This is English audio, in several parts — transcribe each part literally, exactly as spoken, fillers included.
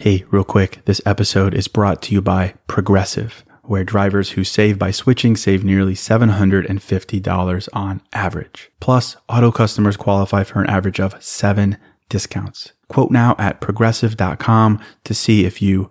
Hey, real quick, this episode is brought to you by Progressive, where drivers who save by switching save nearly seven hundred fifty dollars on average. Plus, auto customers qualify for an average of seven discounts. Quote now at progressive dot com to see if you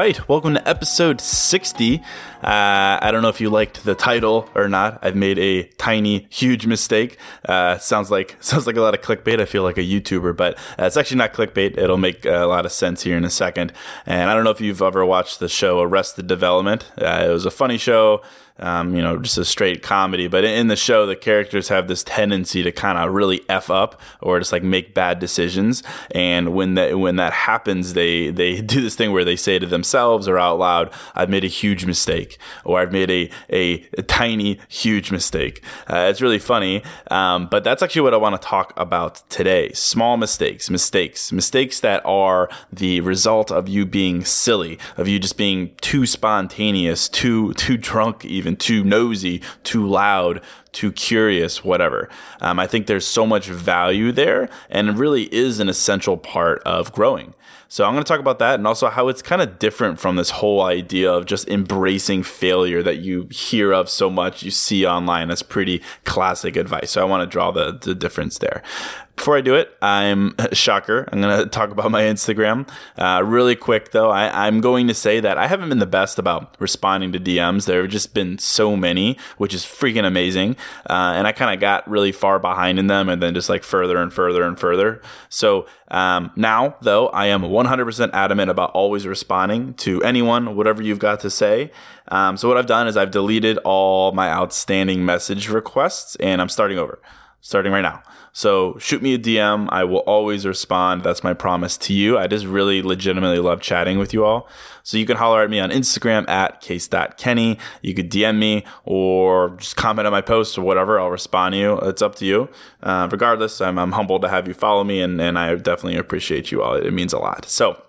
Right, welcome to episode sixty. Uh, I don't know if you liked the title or not. I've made a tiny, huge mistake. Uh, sounds like sounds like a lot of clickbait. I feel like a YouTuber, but uh, it's actually not clickbait. It'll make a lot of sense here in a second. And I don't know if you've ever watched the show Arrested Development. Uh, it was a funny show. Um, you know, just a straight comedy. But in the show, the characters have this tendency to kind of really F up or just like make bad decisions. And when that when that happens, they they do this thing where they say to themselves or out loud, I've made a huge mistake, or I've made a a, a tiny, huge mistake. Uh, it's really funny. Um, but that's actually what I want to talk about today. Small mistakes, mistakes, mistakes that are the result of you being silly, of you just being too spontaneous, too, too drunk even. Too nosy, too loud, too curious, whatever. Um, I think there's so much value there, and it really is an essential part of growing. So I'm going to talk about that, and also how it's kind of different from this whole idea of just embracing failure that you hear of so much, you see online. That's pretty classic advice. So I want to draw the, the difference there. Before I do it, I'm shocker. I'm going to talk about my Instagram. Uh, really quick, though, I, I'm going to say that I haven't been the best about responding to D Ms. There have just been so many, which is freaking amazing. Uh, and I kind of got really far behind in them and then just like further and further and further. So um, now, though, I am one hundred percent adamant about always responding to anyone, whatever you've got to say. Um, so what I've done is I've deleted all my outstanding message requests, and I'm starting over. Starting right now. So shoot me a D M. I will always respond. That's my promise to you. I just really legitimately love chatting with you all. So you can holler at me on Instagram at case dot kenny. You could D M me or just comment on my post or whatever. I'll respond to you. It's up to you. Uh, regardless, I'm, I'm humbled to have you follow me, and, and I definitely appreciate you all. It means a lot. So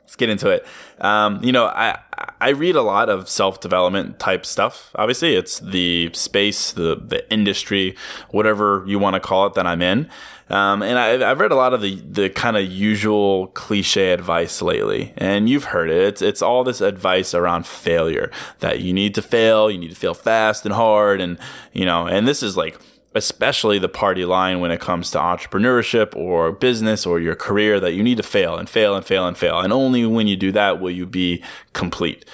let's get into it. Um, you know, I I read a lot of self-development type stuff. Obviously, it's the space, the the industry, whatever you want to call it that I'm in. Um, and I, I've read a lot of the, the kind of usual cliche advice lately. And you've heard it. It's, it's all this advice around failure, that you need to fail. You need to fail fast and hard. And, you know, and this is like especially the party line when it comes to entrepreneurship or business or your career, that you need to fail and fail and fail and fail. And only when you do that will you be complete.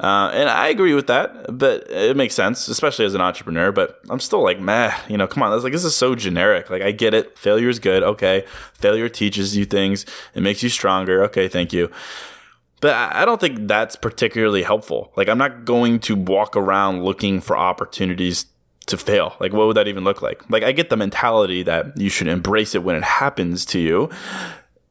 Uh, and I agree with that, but it makes sense, especially as an entrepreneur, but I'm still like, meh, you know, come on. That's like, this is so generic. Like, I get it. Failure is good. Okay. Failure teaches you things. It makes you stronger. Okay. Thank you. But I don't think that's particularly helpful. Like, I'm not going to walk around looking for opportunities to fail. Like, what would that even look like? Like, I get the mentality that you should embrace it when it happens to you.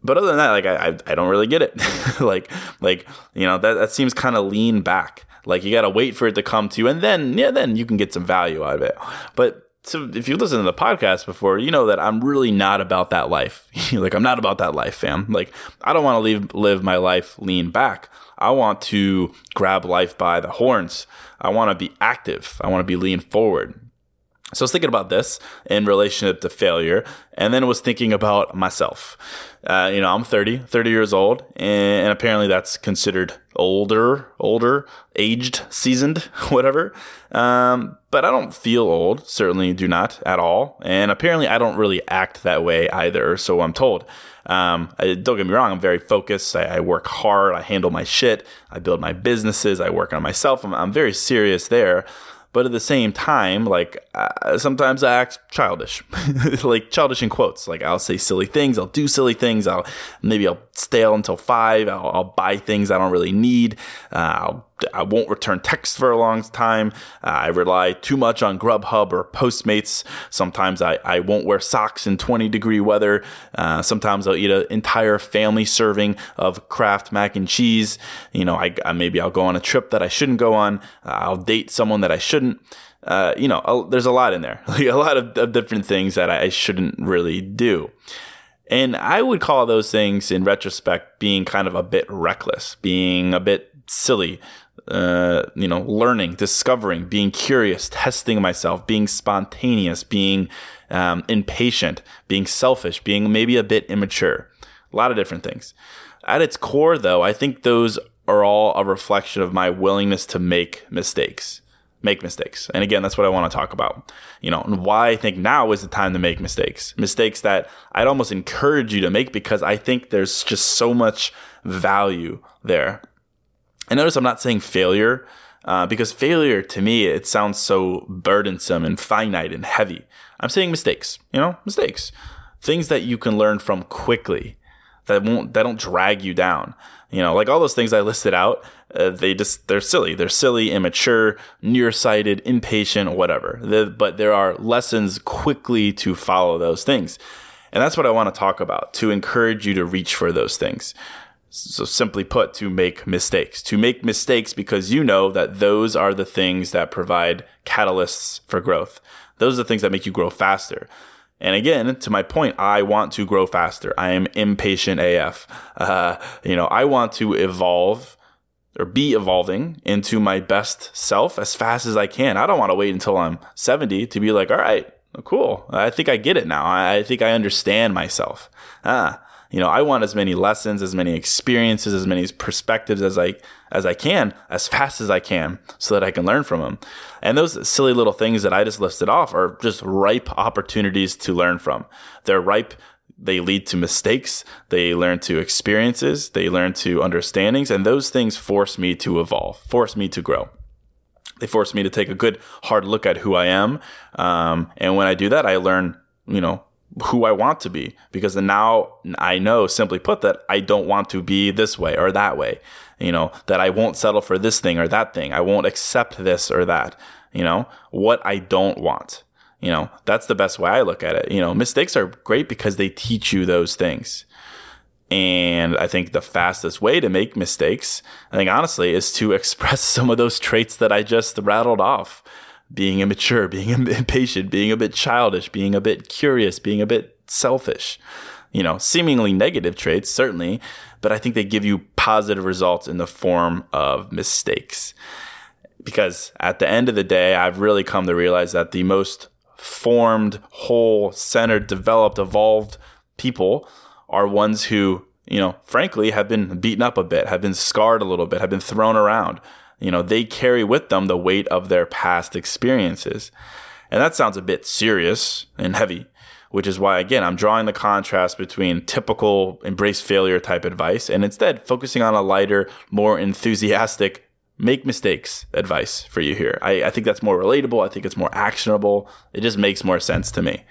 But other than that, like, I I don't really get it. like, like, you know, that, that seems kind of lean back. Like, you got to wait for it to come to you. And then, yeah, then you can get some value out of it. But so if you listen to the podcast before, you know that I'm really not about that life. Like, I'm not about that life, fam. Like, I don't want to leave, live my life lean back. I want to grab life by the horns. I want to be active. I want to be lean forward. So I was thinking about this in relationship to failure, and then was thinking about myself. Uh, you know, I'm thirty, thirty years old, and apparently that's considered older, older, aged, seasoned, whatever. Um, but I don't feel old, certainly do not at all. And apparently I don't really act that way either, so I'm told. Um, I, don't get me wrong, I'm very focused. I, I work hard. I handle my shit. I build my businesses. I work on myself. I'm, I'm very serious there. But at the same time, like, uh, sometimes I act childish, like childish in quotes. Like, I'll say silly things. I'll do silly things. I'll maybe I'll stay out until five. I'll, I'll buy things I don't really need. Uh, I'll, I won't return texts for a long time. Uh, I rely too much on Grubhub or Postmates. Sometimes I, I won't wear socks in twenty degree weather. Uh, sometimes I'll eat an entire family serving of Kraft mac and cheese. You know, I, I maybe I'll go on a trip that I shouldn't go on. Uh, I'll date someone that I shouldn't. Uh, you know, I'll, there's a lot in there, like a lot of, of different things that I shouldn't really do. And I would call those things in retrospect being kind of a bit reckless, being a bit silly, uh, you know, learning, discovering, being curious, testing myself, being spontaneous, being um, impatient, being selfish, being maybe a bit immature, a lot of different things. At its core, though, I think those are all a reflection of my willingness to make mistakes. Make mistakes. And again, that's what I want to talk about, you know, and why I think now is the time to make mistakes, mistakes that I'd almost encourage you to make, because I think there's just so much value there. And notice I'm not saying failure, uh, because failure to me, it sounds so burdensome and finite and heavy. I'm saying mistakes, you know, mistakes, things that you can learn from quickly, that won't, that don't drag you down. You know, like all those things I listed out, uh, they just, they're silly. They're silly, immature, nearsighted, impatient, whatever. The, but there are lessons quickly to follow those things. And that's what I want to talk about, to encourage you to reach for those things. So simply put, to make mistakes, to make mistakes, because you know that those are the things that provide catalysts for growth. Those are the things that make you grow faster. And again, to my point, I want to grow faster. I am impatient A F. Uh, you know, I want to evolve or be evolving into my best self as fast as I can. I don't want to wait until I'm seventy to be like, all right, cool. I think I get it now. I think I understand myself. Ah, you know, I want as many lessons, as many experiences, as many perspectives as I as I can, as fast as I can, so that I can learn from them. And those silly little things that I just listed off are just ripe opportunities to learn from. They're ripe. They lead to mistakes. They learn to experiences. They learn to understandings. And those things force me to evolve, force me to grow. They force me to take a good hard look at who I am. Um, and when I do that, I learn, you know, who I want to be, because now I know, simply put, that I don't want to be this way or that way, you know, that I won't settle for this thing or that thing. I won't accept this or that, you know, what I don't want, you know, that's the best way I look at it. You know, mistakes are great because they teach you those things. And I think the fastest way to make mistakes, I think honestly, is to express some of those traits that I just rattled off. Being immature, being impatient, being a bit childish, being a bit curious, being a bit selfish. You know, seemingly negative traits, certainly, but I think they give you positive results in the form of mistakes. Because at the end of the day, I've really come to realize that the most formed, whole, centered, developed, evolved people are ones who, you know, frankly, have been beaten up a bit, have been scarred a little bit, have been thrown around. You know, they carry with them the weight of their past experiences. And that sounds a bit serious and heavy, which is why, again, I'm drawing the contrast between typical embrace failure type advice and instead focusing on a lighter, more enthusiastic, make mistakes advice for you here. I, I think that's more relatable. I think it's more actionable. It just makes more sense to me.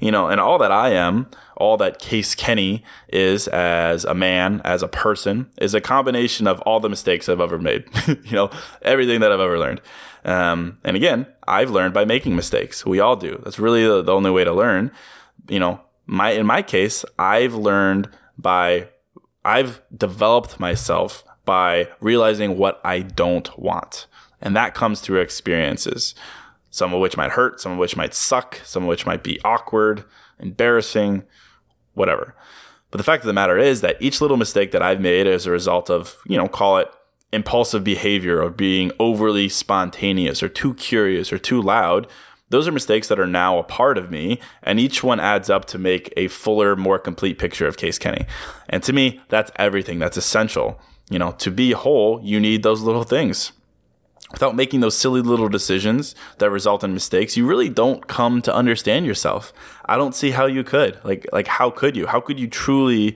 You know, and all that I am, all that Case Kenny is as a man, as a person, is a combination of all the mistakes I've ever made, you know, everything that I've ever learned. Um, and again, I've learned by making mistakes. We all do. That's really the, the only way to learn. You know, my in my case, I've learned by, I've developed myself by realizing what I don't want. And that comes through experiences. some of which might hurt, some of which might suck, some of which might be awkward, embarrassing, whatever. But the fact of the matter is that each little mistake that I've made as a result of, you know, call it impulsive behavior or being overly spontaneous or too curious or too loud, those are mistakes that are now a part of me, and each one adds up to make a fuller, more complete picture of Case Kenny. And to me, that's everything. That's essential. You know, to be whole, you need those little things. Without making those silly little decisions that result in mistakes, you really don't come to understand yourself. I don't see how you could. Like, like how could you? How could you truly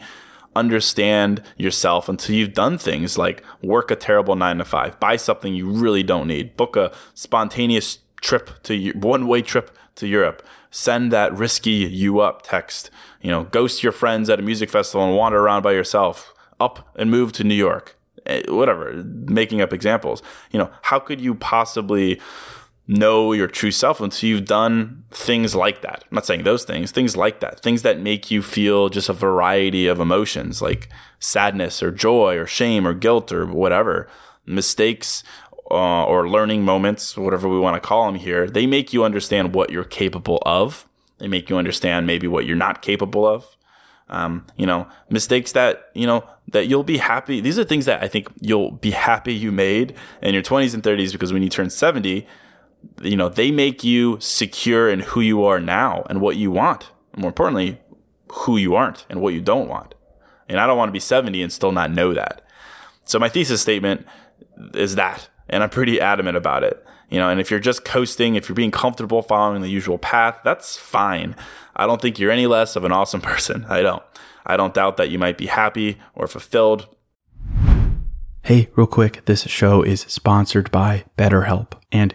understand yourself until you've done things like work a terrible nine to five, buy something you really don't need, book a spontaneous trip to one-way trip to Europe, send that risky you up text, you know, ghost your friends at a music festival and wander around by yourself, up and move to New York. Whatever, making up examples. You know, how could you possibly know your true self until you've done things like that? I'm not saying those things, things like that, things that make you feel just a variety of emotions like sadness or joy or shame or guilt or whatever. Mistakes uh, or learning moments, whatever we want to call them here, they make you understand what you're capable of. They make you understand maybe what you're not capable of. Um, you know, mistakes that, you know, that you'll be happy. These are things that I think you'll be happy you made in your twenties and thirties, because when you turn seventy, you know, they make you secure in who you are now and what you want. And more importantly, who you aren't and what you don't want. And I don't want to be seventy and still not know that. So my thesis statement is that, and I'm pretty adamant about it. You know, and if you're just coasting, if you're being comfortable following the usual path, that's fine. I don't think you're any less of an awesome person. I don't. I don't doubt that you might be happy or fulfilled. Hey, real quick, this show is sponsored by BetterHelp. And,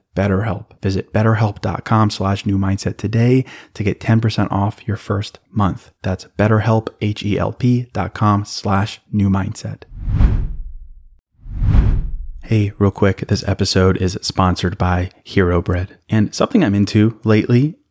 BetterHelp. Visit betterhelp.com slash new mindset today to get ten percent off your first month. That's betterhelp, H-E-L-P dot com slash new mindset. Hey, real quick, this episode is sponsored by Hero Bread. And something I'm into lately,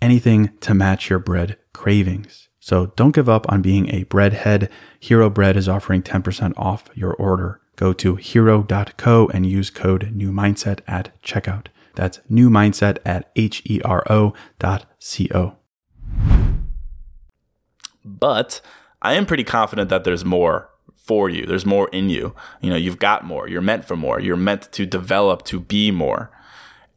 anything to match your bread cravings. So don't give up on being a breadhead. Hero Bread is offering ten percent off your order. Go to hero dot co and use code NEWMINDSET at checkout. That's NEWMINDSET at H-E-R-O dot C-O. But I am pretty confident that there's more for you. There's more in you. You know, you've got more. You're meant for more. You're meant to develop, to be more.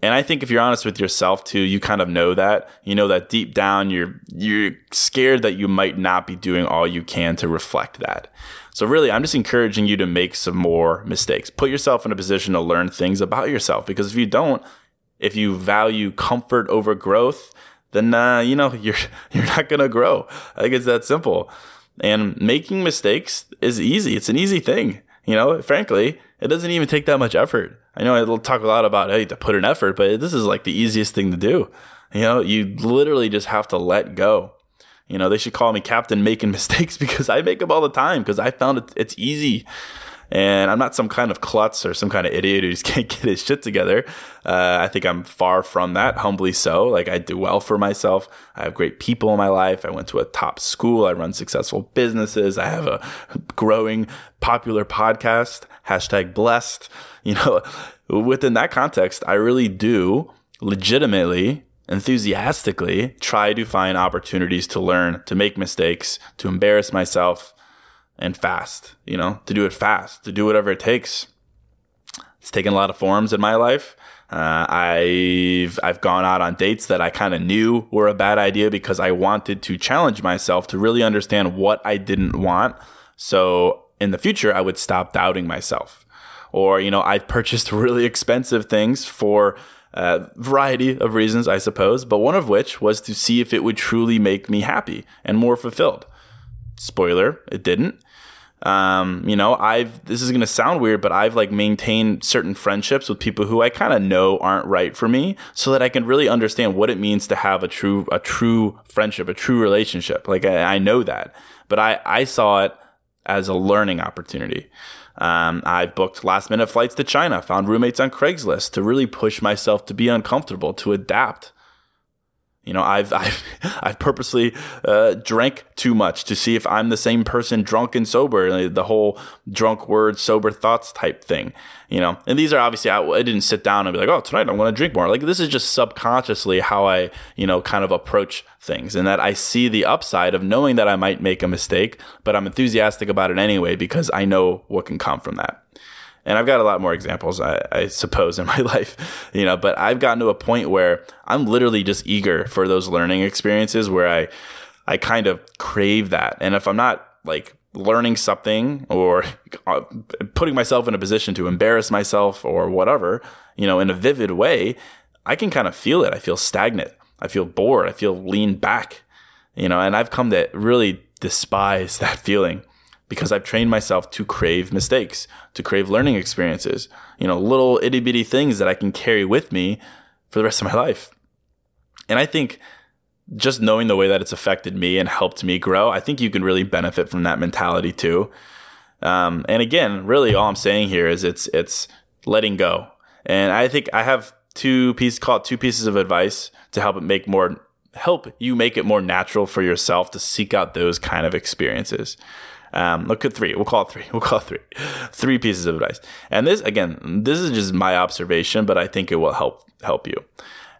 And I think if you're honest with yourself too, you kind of know that. You know that deep down you're you're scared that you might not be doing all you can to reflect that. So really, I'm just encouraging you to make some more mistakes. Put yourself in a position to learn things about yourself, because if you don't, if you value comfort over growth, then uh, you know you're you're not gonna grow. I think it's that simple. And making mistakes is easy. It's an easy thing. You know, frankly, it doesn't even take that much effort. I know I talk a lot about, hey, to put in effort, but this is like the easiest thing to do. You know, you literally just have to let go. You know, they should call me Captain Making Mistakes because I make them all the time because I found it, it's easy. And I'm not some kind of klutz or some kind of idiot who just can't get his shit together. Uh, I think I'm far from that, humbly so. Like, I do well for myself. I have great people in my life. I went to a top school. I run successful businesses. I have a growing popular podcast, hashtag blessed. You know, within that context, I really do legitimately, enthusiastically try to find opportunities to learn, to make mistakes, to embarrass myself. And fast, you know, to do it fast, to do whatever it takes. It's taken a lot of forms in my life. Uh, I've I've gone out on dates that I kind of knew were a bad idea because I wanted to challenge myself to really understand what I didn't want. So in the future, I would stop doubting myself. Or, you know, I've purchased really expensive things for a variety of reasons, I suppose. But one of which was to see if it would truly make me happy and more fulfilled. Spoiler, it didn't. Um, you know, I've, this is going to sound weird, but I've like maintained certain friendships with people who I kind of know aren't right for me so that I can really understand what it means to have a true, a true friendship, a true relationship. Like I, I know that, but I, I saw it as a learning opportunity. Um, I booked last minute flights to China, found roommates on Craigslist to really push myself to be uncomfortable, to adapt. You know, I've I've I've purposely uh, drank too much to see if I'm the same person drunk and sober. The whole drunk words, sober thoughts type thing. You know, and these are obviously I, I didn't sit down and be like, oh, tonight I'm going to drink more. Like this is just subconsciously how I, you know, kind of approach things, and that I see the upside of knowing that I might make a mistake, but I'm enthusiastic about it anyway because I know what can come from that. And I've got a lot more examples, I, I suppose, in my life, you know, but I've gotten to a point where I'm literally just eager for those learning experiences where I, I kind of crave that. And if I'm not like learning something or putting myself in a position to embarrass myself or whatever, you know, in a vivid way, I can kind of feel it. I feel stagnant. I feel bored. I feel leaned back, you know, and I've come to really despise that feeling. Because I've trained myself to crave mistakes, to crave learning experiences, you know, little itty bitty things that I can carry with me for the rest of my life. And I think just knowing the way that it's affected me and helped me grow, I think you can really benefit from that mentality too. Um, and again, really all I'm saying here is it's it's letting go. And I think I have two pieces, call it two pieces of advice to help it make more, help you make it more natural for yourself to seek out those kind of experiences. Um, look at three. We'll call it three. We'll call it three. Three pieces of advice. And this, again, this is just my observation, but I think it will help help you.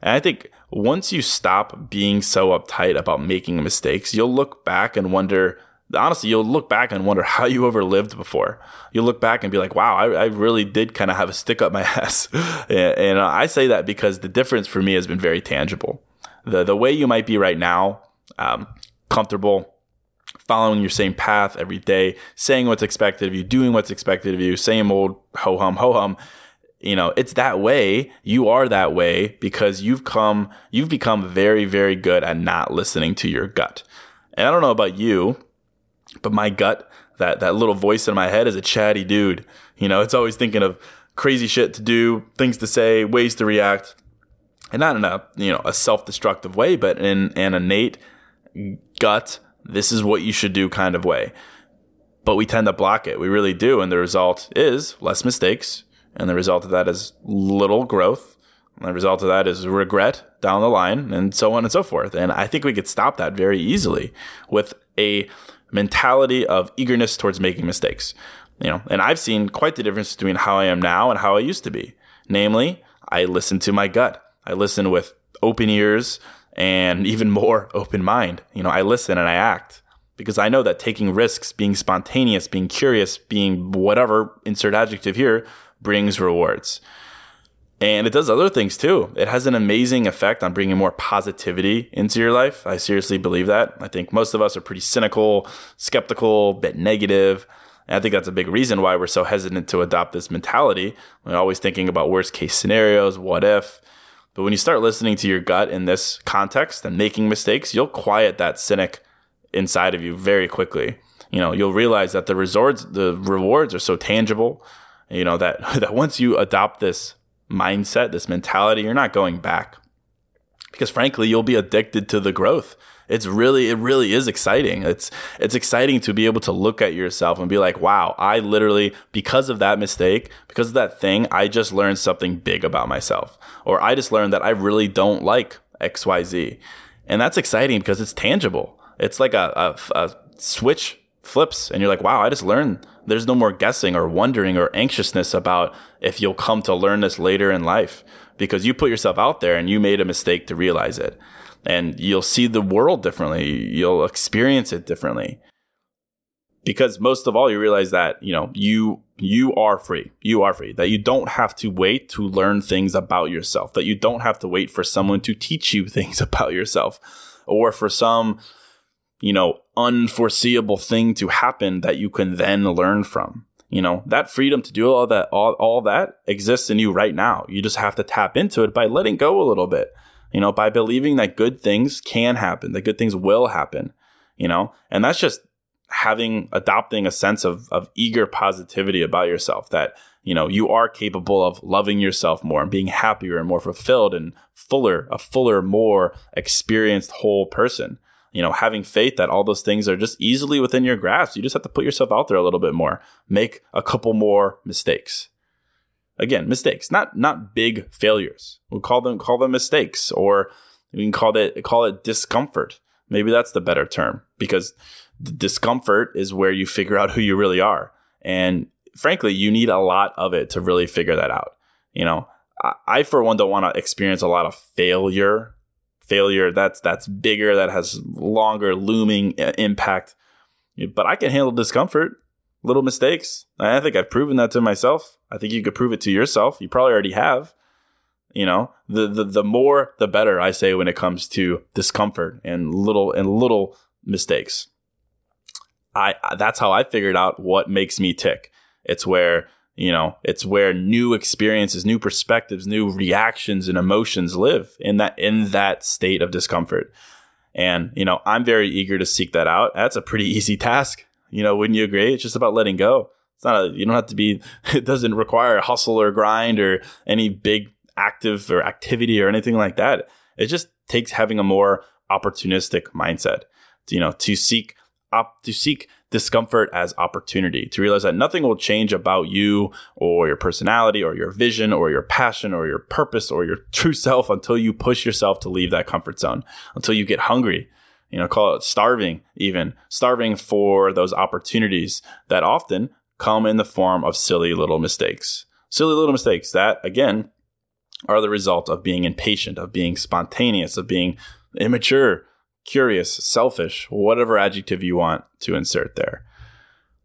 And I think once you stop being so uptight about making mistakes, you'll look back and wonder, honestly, you'll look back and wonder how you ever lived before. You'll look back and be like, wow, I, I really did kind of have a stick up my ass. and, and I say that because the difference for me has been very tangible. The, the way you might be right now, um, comfortable, following your same path every day, saying what's expected of you, doing what's expected of you, same old ho-hum, ho-hum. You know, it's that way. You are that way because you've come, you've become very, very good at not listening to your gut. And I don't know about you, but my gut, that, that little voice in my head is a chatty dude. You know, it's always thinking of crazy shit to do, things to say, ways to react. And not in a, you know, a self-destructive way, but in an innate gut, this is what you should do kind of way. But we tend to block it. We really do. And the result is less mistakes. And the result of that is little growth. And the result of that is regret down the line and so on and so forth. And I think we could stop that very easily with a mentality of eagerness towards making mistakes. You know, and I've seen quite the difference between how I am now and how I used to be. Namely, I listen to my gut. I listen with open ears and even more open mind. You know, I listen and I act because I know that taking risks, being spontaneous, being curious, being whatever, insert adjective here, brings rewards. And it does other things too. It has an amazing effect on bringing more positivity into your life. I seriously believe that. I think most of us are pretty cynical, skeptical, a bit negative. And I think that's a big reason why we're so hesitant to adopt this mentality. We're always thinking about worst case scenarios, what if. But when you start listening to your gut in this context and making mistakes, you'll quiet that cynic inside of you very quickly. You know, you'll realize that the rewards, the rewards are so tangible, you know, that, that once you adopt this mindset, this mentality, you're not going back. because frankly, you'll be addicted to the growth. It's really, it really is exciting. It's, it's exciting to be able to look at yourself and be like, wow, I literally, because of that mistake, because of that thing, I just learned something big about myself, or I just learned that I really don't like X, Y, Z. And that's exciting because it's tangible. It's like a, a, a switch flips and you're like, wow, I just learned. There's no more guessing or wondering or anxiousness about if you'll come to learn this later in life, because you put yourself out there and you made a mistake to realize it. And you'll see the world differently. You'll experience it differently. Because most of all, you realize that, you know, you you are free. You are free. That you don't have to wait to learn things about yourself. That you don't have to wait for someone to teach you things about yourself, or for some, you know, unforeseeable thing to happen that you can then learn from. You know, that freedom to do all that, all, all that exists in you right now. You just have to tap into it by letting go a little bit. You know, by believing that good things can happen, that good things will happen, you know, and that's just having, adopting a sense of of eager positivity about yourself, that, you know, you are capable of loving yourself more and being happier and more fulfilled and fuller, a fuller, more experienced whole person. You know, having faith that all those things are just easily within your grasp. You just have to put yourself out there a little bit more, make a couple more mistakes. Again, mistakes, not not big failures. We'll call them call them mistakes, or we can call it call it discomfort. Maybe that's the better term, because discomfort is where you figure out who you really are. And frankly, you need a lot of it to really figure that out. You know, I, I for one don't want to experience a lot of failure. Failure that's that's bigger, that has longer looming impact. But I can handle discomfort. Little mistakes. I think I've proven that to myself. I think you could prove it to yourself. You probably already have. You know, the the the more the better, I say, when it comes to discomfort and little and little mistakes. I that's how I figured out what makes me tick. It's where, you know, it's where new experiences, new perspectives, new reactions and emotions live in that in that state of discomfort. And, you know, I'm very eager to seek that out. That's a pretty easy task. You know, wouldn't you agree? It's just about letting go. It's not a, you don't have to be, it doesn't require a hustle or grind or any big active or activity or anything like that. It just takes having a more opportunistic mindset, you know, to seek up, to seek discomfort as opportunity, to realize that nothing will change about you or your personality or your vision or your passion or your purpose or your true self until you push yourself to leave that comfort zone, until you get hungry. You know, call it starving, even starving for those opportunities that often come in the form of silly little mistakes, silly little mistakes that, again, are the result of being impatient, of being spontaneous, of being immature, curious, selfish, whatever adjective you want to insert there.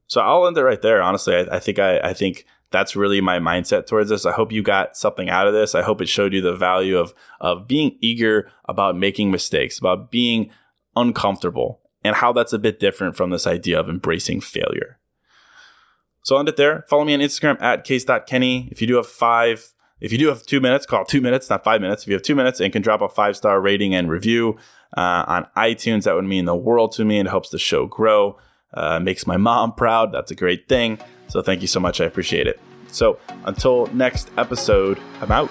So I'll end it right there. Honestly, I, I think I, I think that's really my mindset towards this. I hope you got something out of this. I hope it showed you the value of of being eager about making mistakes, about being uncomfortable, and how that's a bit different from this idea of embracing failure. So I'll end it there. Follow me on Instagram at case dot kenny. If you do have five, if you do have two minutes, call two minutes, not five minutes. If you have two minutes and can drop a five-star rating and review uh, on iTunes, that would mean the world to me and helps the show grow. Uh, makes my mom proud. That's a great thing. So thank you so much. I appreciate it. So until next episode, I'm out.